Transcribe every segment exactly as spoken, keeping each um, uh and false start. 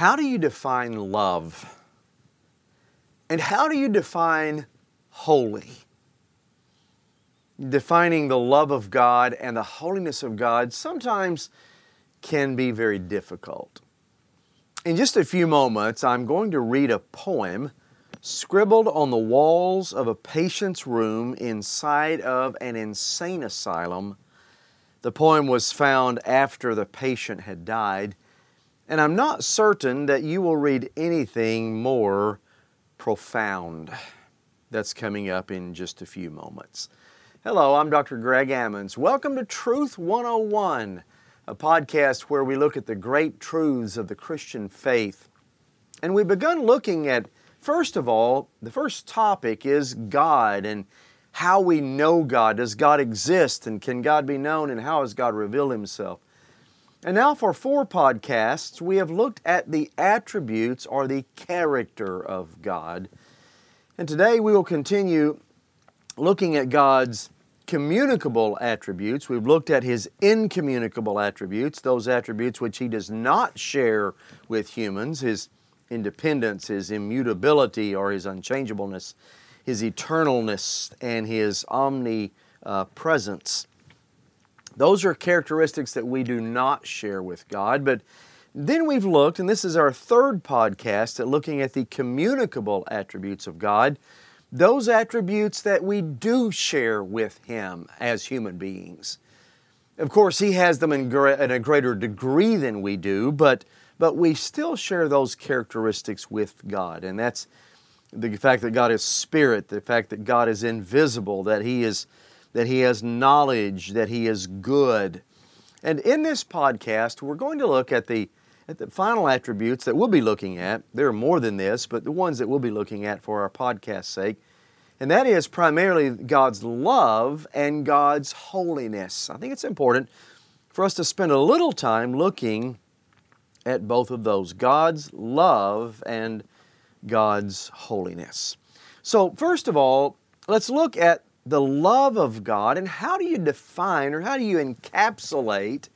How do you define love? And how do you define holy? Defining the love of God and the holiness of God sometimes can be very difficult. In just a few moments, I'm going to read a poem scribbled on the walls of a patient's room inside of an insane asylum. The poem was found after the patient had died, and I'm not certain that you will read anything more profound. That's coming up in just a few moments. Hello, I'm Doctor Greg Ammons. Welcome to Truth one oh one, a podcast where we look at the great truths of the Christian faith. And we've begun looking at, first of all, the first topic is God and how we know God. Does God exist, and can God be known, and how has God revealed Himself? And now for four podcasts, we have looked at the attributes or the character of God. And today we will continue looking at God's communicable attributes. We've looked at His incommunicable attributes, those attributes which He does not share with humans, His independence, His immutability or His unchangeableness, His eternalness, and His omnipresence. Those are characteristics that we do not share with God. But then we've looked, and this is our third podcast, at looking at the communicable attributes of God, those attributes that we do share with Him as human beings. Of course, He has them in, gra- in a greater degree than we do, but, but we still share those characteristics with God, and that's the fact that God is spirit, the fact that God is invisible, that He is, that He has knowledge, that He is good. And in this podcast, we're going to look at the, at the final attributes that we'll be looking at. There are more than this, but the ones that we'll be looking at for our podcast's sake. And that is primarily God's love and God's holiness. I think it's important for us to spend a little time looking at both of those, God's love and God's holiness. So first of all, let's look at the love of God, and how do you define or how do you encapsulate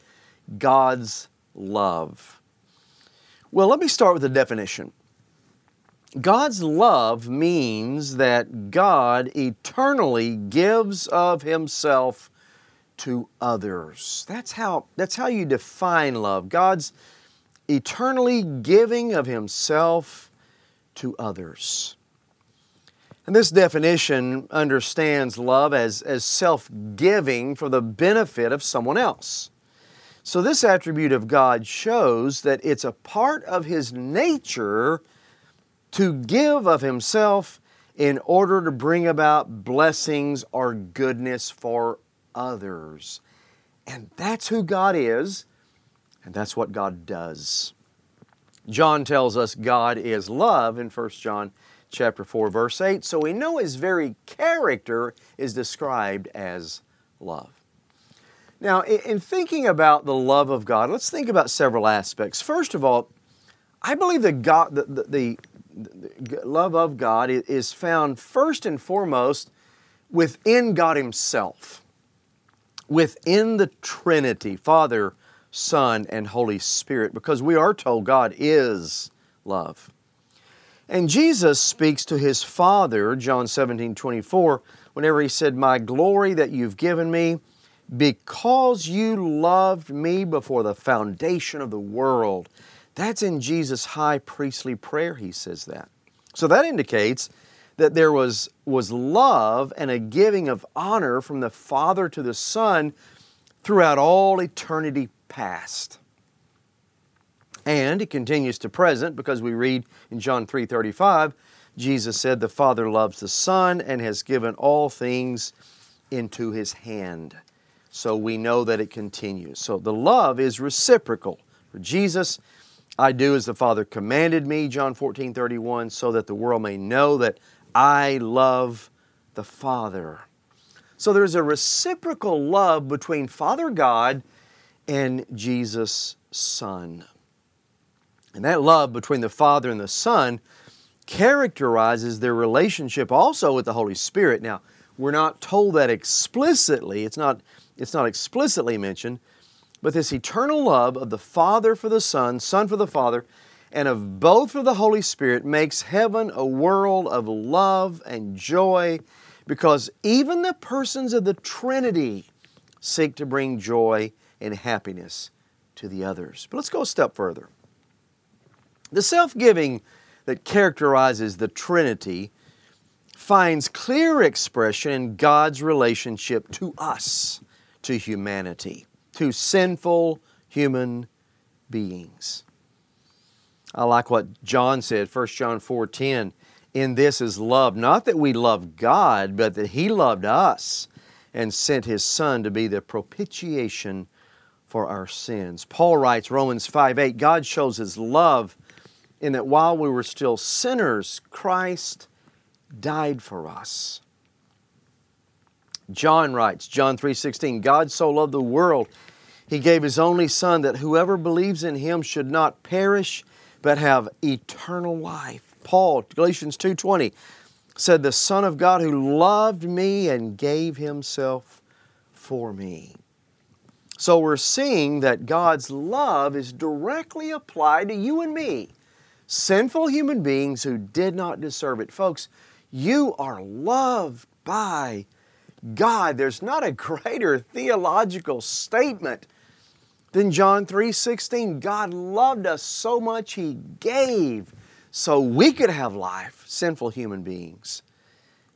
God's love? Well, let me start with a definition. God's love means that God eternally gives of Himself to others. That's how, that's how you define love. God's eternally giving of Himself to others. And this definition understands love as, as self-giving for the benefit of someone else. So this attribute of God shows that it's a part of His nature to give of Himself in order to bring about blessings or goodness for others. And that's who God is, and that's what God does. John tells us God is love in First John chapter four, verse eight, so we know His very character is described as love. Now, in thinking about the love of God, let's think about several aspects. First of all, I believe the, God, the, the, the love of God is found first and foremost within God Himself, within the Trinity, Father, Son, and Holy Spirit, because we are told God is love. And Jesus speaks to His Father, John seventeen twenty-four, whenever He said, "My glory that you've given me, because you loved me before the foundation of the world." That's in Jesus' high priestly prayer, He says that. So that indicates that there was, was love and a giving of honor from the Father to the Son throughout all eternity past. And it continues to present because we read in John three thirty-five, Jesus said, "The Father loves the Son and has given all things into His hand." So we know that it continues. So the love is reciprocal. For Jesus, "I do as the Father commanded me," John fourteen thirty-one, "so that the world may know that I love the Father." So there's a reciprocal love between Father God and Jesus' Son. And that love between the Father and the Son characterizes their relationship also with the Holy Spirit. Now, we're not told that explicitly. It's not, it's not explicitly mentioned, but this eternal love of the Father for the Son, Son for the Father, and of both through the Holy Spirit makes heaven a world of love and joy, because even the persons of the Trinity seek to bring joy and happiness to the others. But let's go a step further. The self-giving that characterizes the Trinity finds clear expression in God's relationship to us, to humanity, to sinful human beings. I like what John said, First John four ten, in this is love, not that we love God, but that He loved us and sent His Son to be the propitiation for our sins. Paul writes, Romans five eight, God shows His love in that while we were still sinners, Christ died for us. John writes, John three sixteen, God so loved the world, He gave His only Son, that whoever believes in Him should not perish, but have eternal life. Paul, Galatians two twenty, said, the Son of God who loved me and gave Himself for me. So we're seeing that God's love is directly applied to you and me, sinful human beings who did not deserve it. Folks, you are loved by God. There's not a greater theological statement than John three sixteen. God loved us so much He gave so we could have life, sinful human beings.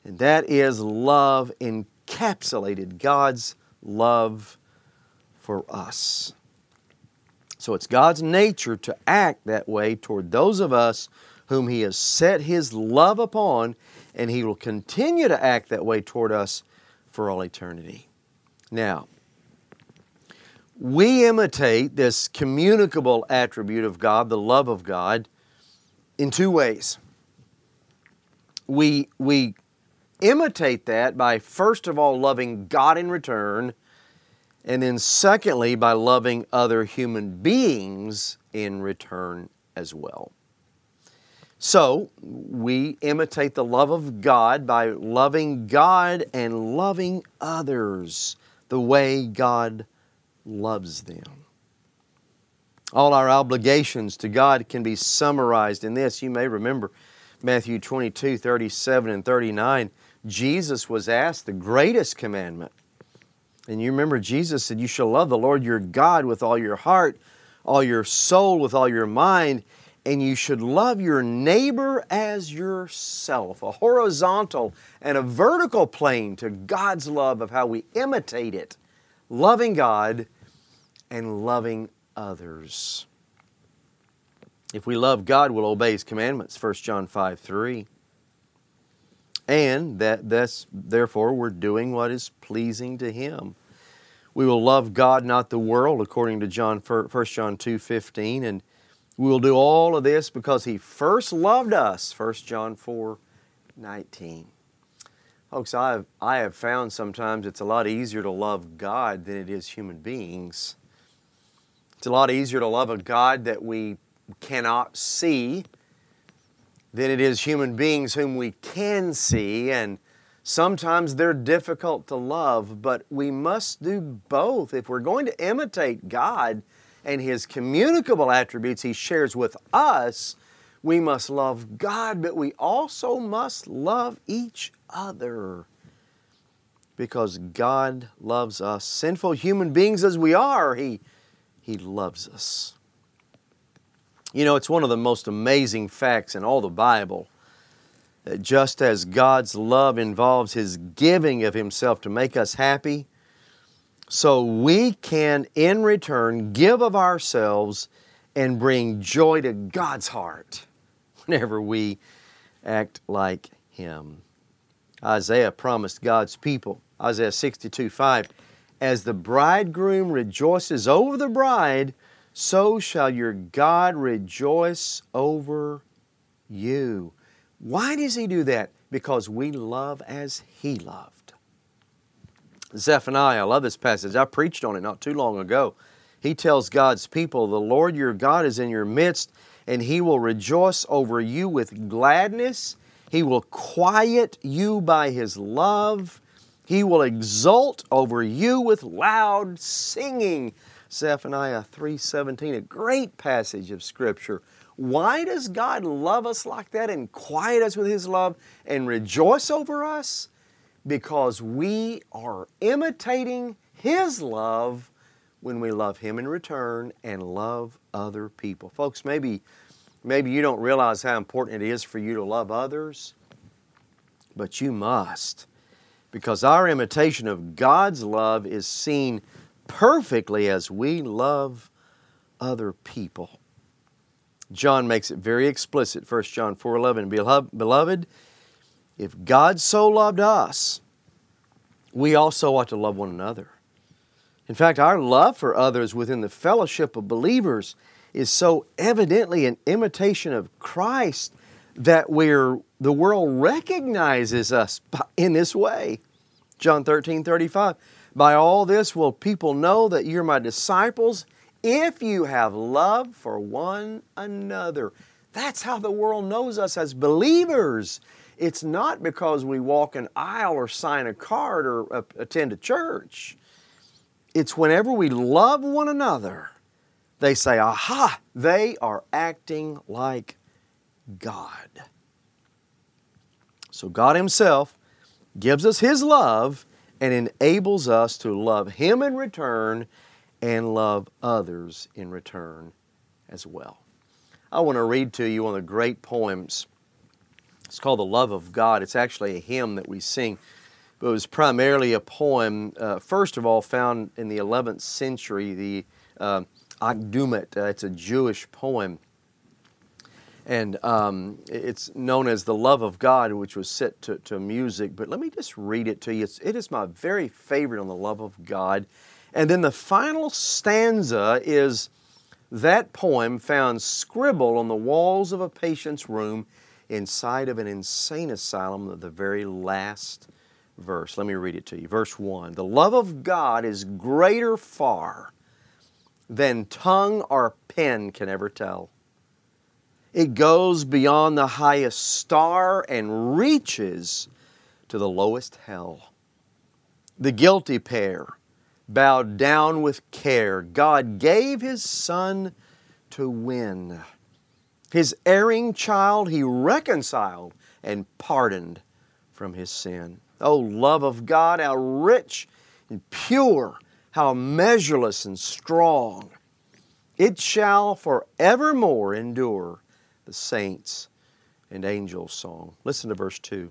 And that is love encapsulated, God's love for us. So it's God's nature to act that way toward those of us whom He has set His love upon, and He will continue to act that way toward us for all eternity. Now, we imitate this communicable attribute of God, the love of God, in two ways. We, we imitate that by first of all loving God in return, and then secondly, by loving other human beings in return as well. So, we imitate the love of God by loving God and loving others the way God loves them. All our obligations to God can be summarized in this. You may remember Matthew twenty-two, thirty-seven and thirty-nine. Jesus was asked the greatest commandment. And you remember Jesus said, you shall love the Lord your God with all your heart, all your soul, with all your mind, and you should love your neighbor as yourself. A horizontal and a vertical plane to God's love of how we imitate it, loving God and loving others. If we love God, we'll obey His commandments, First John five three. And that that's, therefore we're doing what is pleasing to Him. We will love God, not the world, according to John, First John two fifteen. And we will do all of this because He first loved us, First John four nineteen. Folks, I have, I have found sometimes it's a lot easier to love God than it is human beings. It's a lot easier to love a God that we cannot see than it is human beings whom we can see, and sometimes they're difficult to love, but we must do both. If we're going to imitate God and His communicable attributes He shares with us, we must love God, but we also must love each other because God loves us. Sinful human beings as we are, He, he loves us. You know, it's one of the most amazing facts in all the Bible that just as God's love involves His giving of Himself to make us happy, so we can in return give of ourselves and bring joy to God's heart whenever we act like Him. Isaiah promised God's people, Isaiah sixty-two five, as the bridegroom rejoices over the bride, so shall your God rejoice over you. Why does He do that? Because we love as He loved. Zephaniah, I love this passage. I preached on it not too long ago. He tells God's people, the Lord your God is in your midst, and He will rejoice over you with gladness. He will quiet you by His love. He will exult over you with loud singing. Zephaniah three seventeen, a great passage of Scripture. Why does God love us like that and quiet us with His love and rejoice over us? Because we are imitating His love when we love Him in return and love other people. Folks, maybe, maybe you don't realize how important it is for you to love others, but you must. Because our imitation of God's love is seen perfectly as we love other people. John makes it very explicit, First John four eleven, Beloved, if God so loved us, we also ought to love one another. In fact, our love for others within the fellowship of believers is so evidently an imitation of Christ that we're, the world recognizes us in this way. John thirteen thirty-five, By all this will people know that you're my disciples if you have love for one another. That's how the world knows us as believers. It's not because we walk an aisle or sign a card or uh, attend a church. It's whenever we love one another, they say, aha, they are acting like God. So God Himself gives us His love and enables us to love Him in return and love others in return as well. I want to read to you one of the great poems. It's called The Love of God. It's actually a hymn that we sing, but it was primarily a poem, uh, first of all, found in the eleventh century, the uh, Akdumet. Uh, it's a Jewish poem. And um, it's known as The Love of God, which was set to, to music. But let me just read it to you. It's, it is my very favorite on the love of God. And then the final stanza is that poem found scribbled on the walls of a patient's room inside of an insane asylum of the very last verse. Let me read it to you. Verse one, The love of God is greater far than tongue or pen can ever tell. It goes beyond the highest star and reaches to the lowest hell. The guilty pair bowed down with care. God gave His Son to win. His erring child He reconciled and pardoned from his sin. O love of God, how rich and pure, how measureless and strong. It shall forevermore endure the saints and angels' song. Listen to verse two.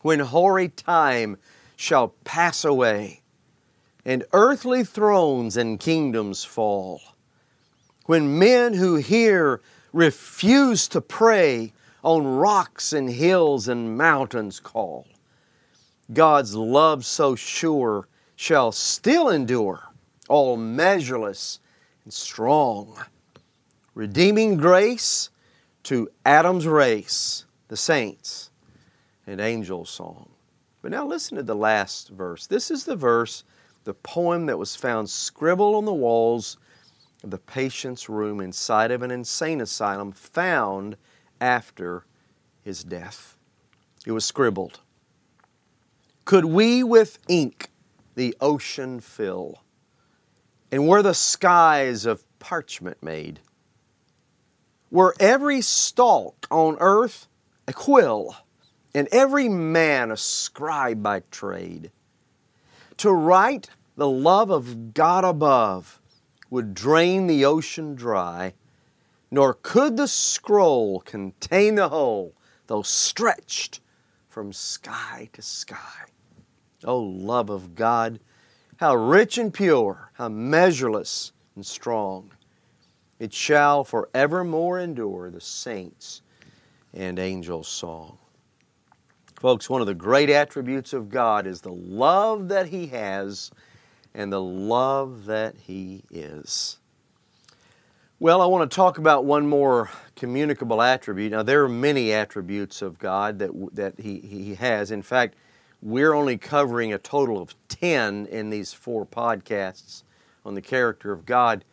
When hoary time shall pass away, and earthly thrones and kingdoms fall, when men who hear refuse to pray, on rocks and hills and mountains call. God's love so sure shall still endure, all measureless and strong. Redeeming grace to Adam's race, the saints and angels' song. But now listen to the last verse. This is the verse, the poem that was found scribbled on the walls of the patient's room inside of an insane asylum found after his death. It was scribbled. Could we with ink the ocean fill, and were the skies of parchment made, were every stalk on earth a quill, and every man a scribe by trade, to write the love of God above would drain the ocean dry, nor could the scroll contain the whole, though stretched from sky to sky. O love of God, how rich and pure, how measureless and strong. It shall forevermore endure the saints and angels' song. Folks, one of the great attributes of God is the love that He has and the love that He is. Well, I want to talk about one more communicable attribute. Now, there are many attributes of God that, that he, he has. In fact, we're only covering a total of ten in these four podcasts on the character of God.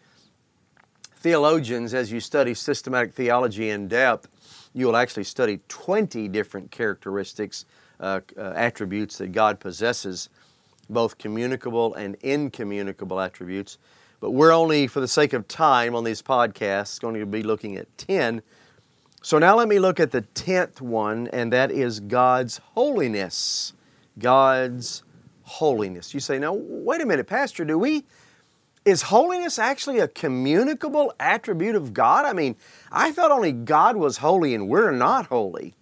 Theologians, as you study systematic theology in depth, you'll actually study twenty different characteristics, uh, uh, attributes that God possesses, both communicable and incommunicable attributes. But we're only, for the sake of time on these podcasts, going to be looking at ten. So now let me look at the tenth one, and that is God's holiness. God's holiness. You say, now, wait a minute, Pastor, do we... Is holiness actually a communicable attribute of God? I mean, I thought only God was holy and we're not holy.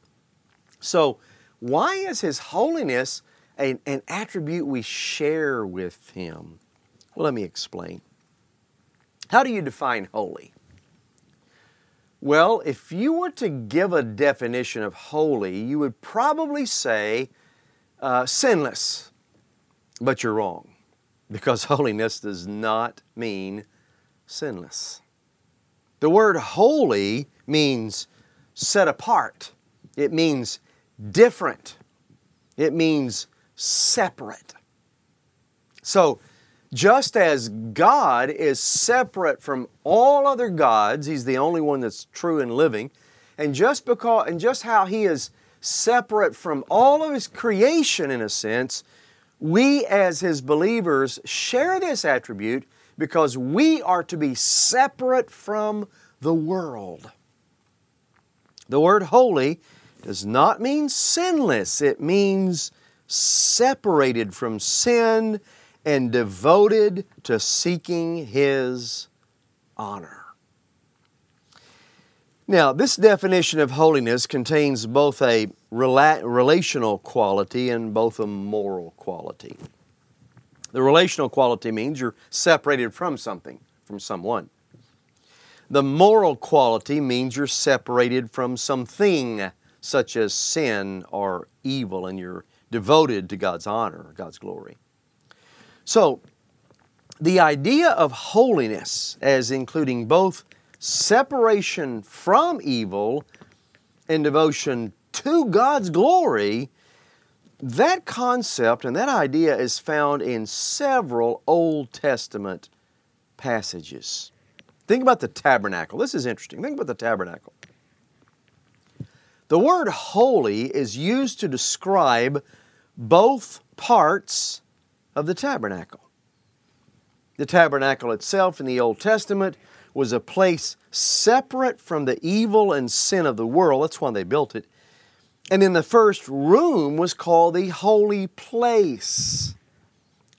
So why is His holiness an, an attribute we share with Him? Well, let me explain. How do you define holy? Well, if you were to give a definition of holy, you would probably say uh, sinless, but you're wrong. Because holiness does not mean sinless. The word holy means set apart. It means different. It means separate. So, just as God is separate from all other gods, He's the only one that's true and living, and just because, and just how He is separate from all of His creation in a sense, we as His believers share this attribute because we are to be separate from the world. The word holy does not mean sinless. It means separated from sin and devoted to seeking His honor. Now, this definition of holiness contains both a rela- relational quality and both a moral quality. The relational quality means you're separated from something, from someone. The moral quality means you're separated from something, such as sin or evil, and you're devoted to God's honor, God's glory. So, the idea of holiness as including both separation from evil and devotion to God's glory, that concept and that idea is found in several Old Testament passages. Think about the tabernacle. This is interesting. Think about the tabernacle. The word holy is used to describe both parts of the tabernacle. The tabernacle itself in the Old Testament was a place separate from the evil and sin of the world. That's why they built it. And then the first room was called the holy place.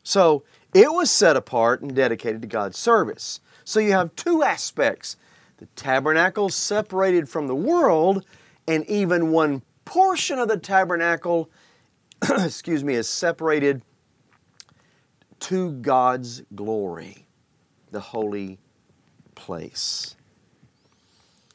So it was set apart and dedicated to God's service. So you have two aspects. The tabernacle separated from the world, and even one portion of the tabernacle, excuse me, is separated to God's glory, the holy place.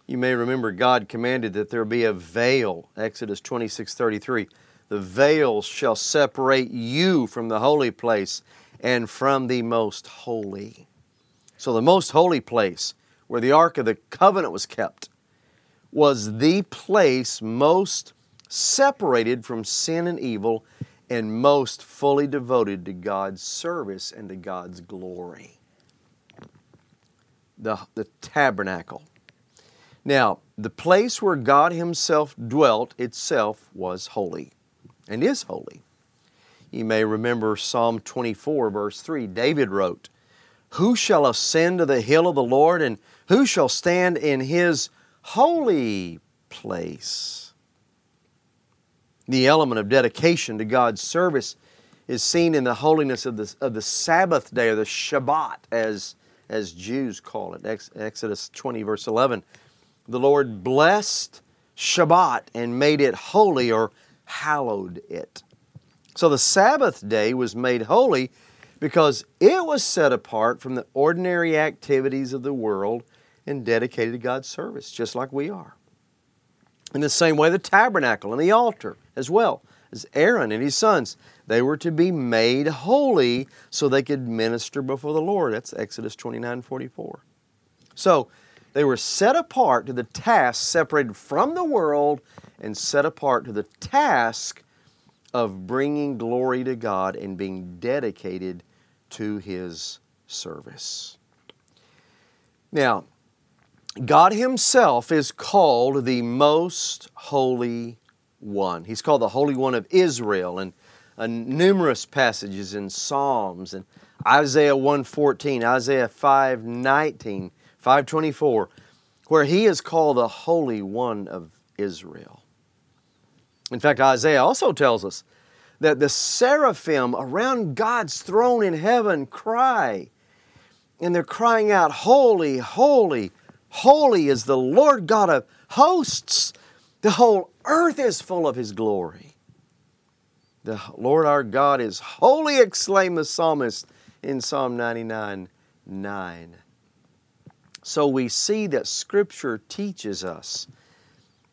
You may remember God commanded that there be a veil, Exodus twenty-six thirty-three. The veil shall separate you from the holy place and from the most holy. So the most holy place, where the Ark of the Covenant was kept, was the place most separated from sin and evil and most fully devoted to God's service and to God's glory. The, the tabernacle. Now, the place where God Himself dwelt itself was holy and is holy. You may remember Psalm twenty-four, verse three. David wrote, "Who shall ascend to the hill of the Lord, and who shall stand in His holy place?" The element of dedication to God's service is seen in the holiness of the, of the Sabbath day, or the Shabbat, as as Jews call it. Ex- Exodus twenty, verse eleven. The Lord blessed Shabbat and made it holy, or hallowed it. So the Sabbath day was made holy because it was set apart from the ordinary activities of the world and dedicated to God's service, just like we are. In the same way, the tabernacle and the altar, as well as Aaron and his sons, they were to be made holy so they could minister before the Lord. That's Exodus twenty-nine forty-four. So, they were set apart to the task, separated from the world, and set apart to the task of bringing glory to God and being dedicated to His service. Now, God Himself is called the Most Holy One. He's called the Holy One of Israel, and uh, numerous passages in Psalms and Isaiah one fourteen, Isaiah five nineteen, five twenty-four, where he is called the Holy One of Israel. In fact, Isaiah also tells us that the seraphim around God's throne in heaven cry, and they're crying out, "Holy, holy, holy is the Lord God of hosts. The whole earth is full of His glory. The Lord our God is holy," exclaimed the psalmist in Psalm ninety-nine nine. So we see that Scripture teaches us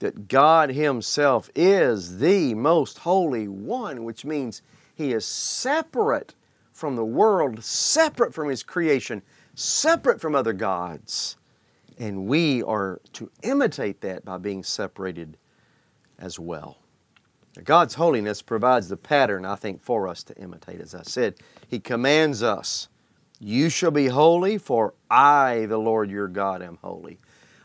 that God Himself is the most holy one, which means He is separate from the world, separate from His creation, separate from other gods. And we are to imitate that by being separated as well. God's holiness provides the pattern, I think, for us to imitate. As I said, He commands us, "You shall be holy, for I, the Lord your God, am holy."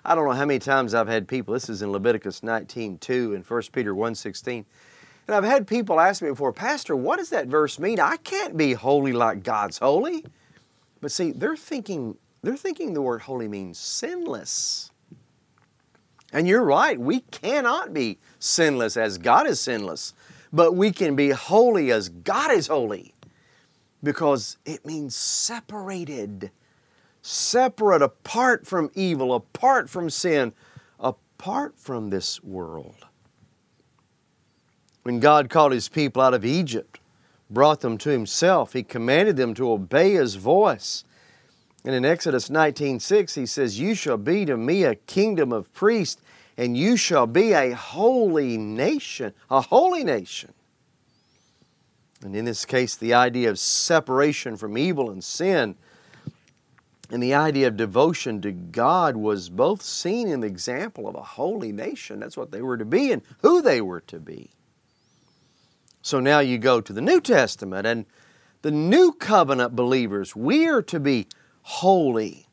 I don't know how many times I've had people, this is in Leviticus nineteen two and First Peter one sixteen, and I've had people ask me before, "Pastor, what does that verse mean? I can't be holy like God's holy." But see, they're thinking, they're thinking the word holy means sinless. And you're right, we cannot be sinless as God is sinless, but we can be holy as God is holy because it means separated. Separate, apart from evil, apart from sin, apart from this world. When God called His people out of Egypt, brought them to Himself, He commanded them to obey His voice. And in Exodus nineteen six, He says, "You shall be to me a kingdom of priests, and you shall be a holy nation," a holy nation. And in this case, the idea of separation from evil and sin and the idea of devotion to God was both seen in the example of a holy nation. That's what they were to be and who they were to be. So now you go to the New Testament and the New Covenant believers, we are to be holy.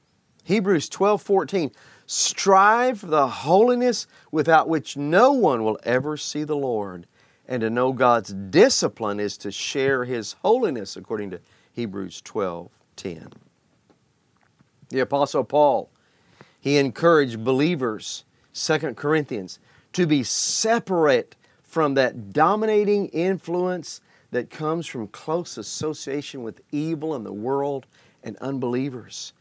Hebrews twelve fourteen, "Strive for the holiness without which no one will ever see the Lord." And to know God's discipline is to share His holiness, according to Hebrews twelve ten. The Apostle Paul, he encouraged believers, Second Corinthians, to be separate from that dominating influence that comes from close association with evil and the world and unbelievers.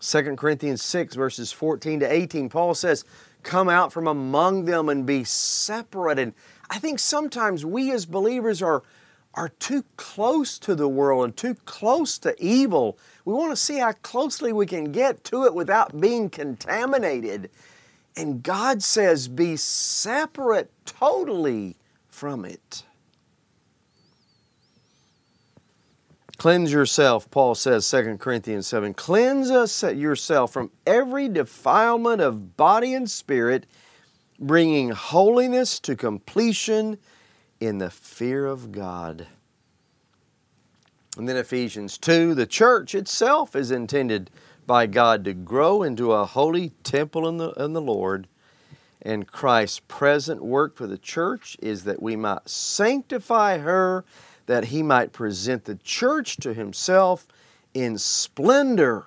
Second Corinthians six, verses fourteen to eighteen, Paul says, "Come out from among them and be separate." And I think sometimes we as believers are are too close to the world and too close to evil. We want to see how closely we can get to it without being contaminated. And God says, be separate totally from it. Cleanse yourself, Paul says, Second Corinthians seven. "Cleanse us yourself from every defilement of body and spirit, bringing holiness to completion in the fear of God." And then Ephesians two, the church itself is intended by God to grow into a holy temple in the, in the Lord. And Christ's present work for the church is that we might sanctify her, that He might present the church to Himself in splendor,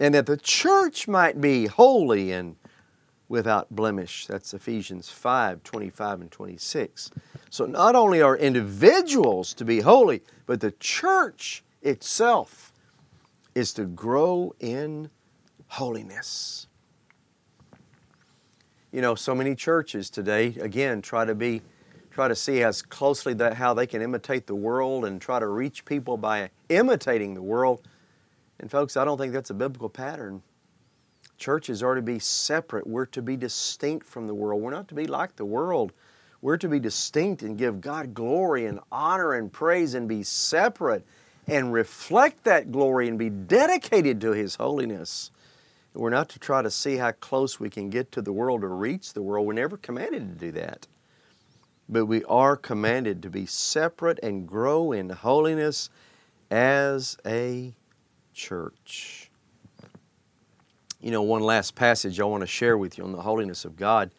and that the church might be holy and without blemish. That's Ephesians five twenty-five and twenty-six. So not only are individuals to be holy, but the church itself is to grow in holiness. You know, so many churches today, again, try to be, try to see as closely that how they can imitate the world and try to reach people by imitating the world. And folks, I don't think that's a biblical pattern. Churches are to be separate. We're to be distinct from the world. We're not to be like the world. We're to be distinct and give God glory and honor and praise and be separate and reflect that glory and be dedicated to His holiness. We're not to try to see how close we can get to the world or reach the world. We're never commanded to do that. But we are commanded to be separate and grow in holiness as a church. You know, one last passage I want to share with you on the holiness of God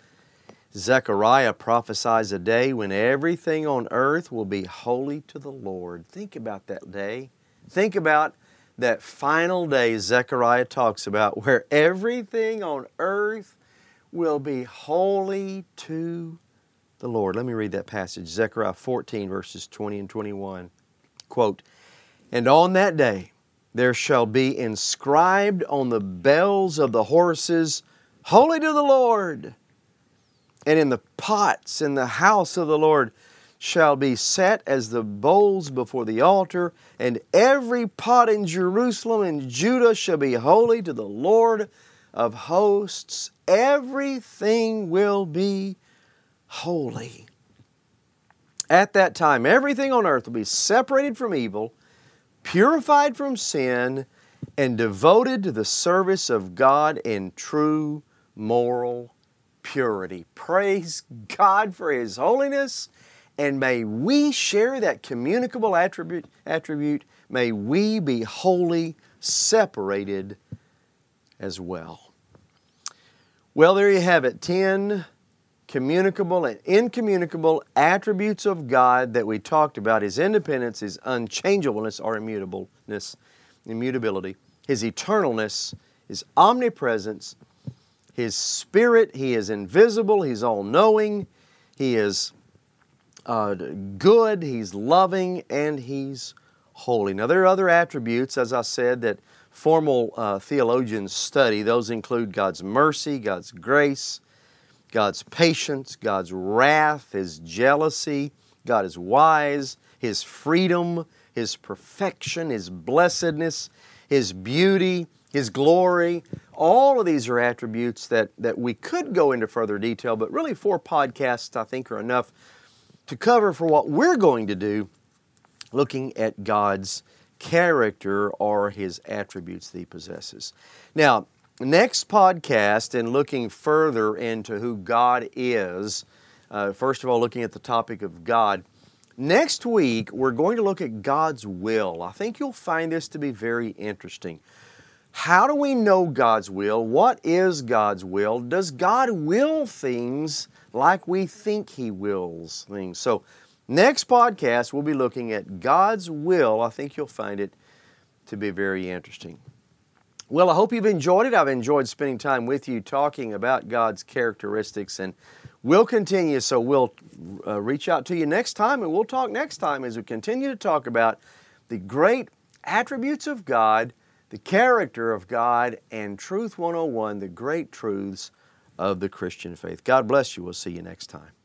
Zechariah prophesies a day when everything on earth will be holy to the Lord. Think about that day. Think about that final day Zechariah talks about, where everything on earth will be holy to the Lord. Let me read that passage, Zechariah fourteen, verses twenty and twenty-one. Quote, "And on that day there shall be inscribed on the bells of the horses, holy to the Lord. And in the pots in the house of the Lord shall be set as the bowls before the altar, and every pot in Jerusalem and Judah shall be holy to the Lord of hosts. Everything will be holy." At that time, everything on earth will be separated from evil, purified from sin, and devoted to the service of God in true moral purity. Praise God for His holiness. And may we share that communicable attribute, attribute. May we be wholly separated as well. Well, there you have it. ten communicable and incommunicable attributes of God that we talked about. His independence, His unchangeableness or immutableness, immutability, His eternalness, His omnipresence, His Spirit. He is invisible. He's all-knowing. He is Uh, good, He's loving, and He's holy. Now, there are other attributes, as I said, that formal uh, theologians study. Those include God's mercy, God's grace, God's patience, God's wrath, His jealousy, God is wise, His freedom, His perfection, His blessedness, His beauty, His glory. All of these are attributes that, that we could go into further detail, but really four podcasts, I think, are enough to cover for what we're going to do, looking at God's character or His attributes that He possesses. Now, next podcast, and looking further into who God is, uh, first of all, looking at the topic of God, next week we're going to look at God's will. I think you'll find this to be very interesting. How do we know God's will? What is God's will? Does God will things like we think He wills things? So next podcast, we'll be looking at God's will. I think you'll find it to be very interesting. Well, I hope you've enjoyed it. I've enjoyed spending time with you talking about God's characteristics, and we'll continue. So we'll uh, reach out to you next time, and we'll talk next time as we continue to talk about the great attributes of God, the character of God, and Truth one oh one, the great truths of the Christian faith. God bless you. We'll see you next time.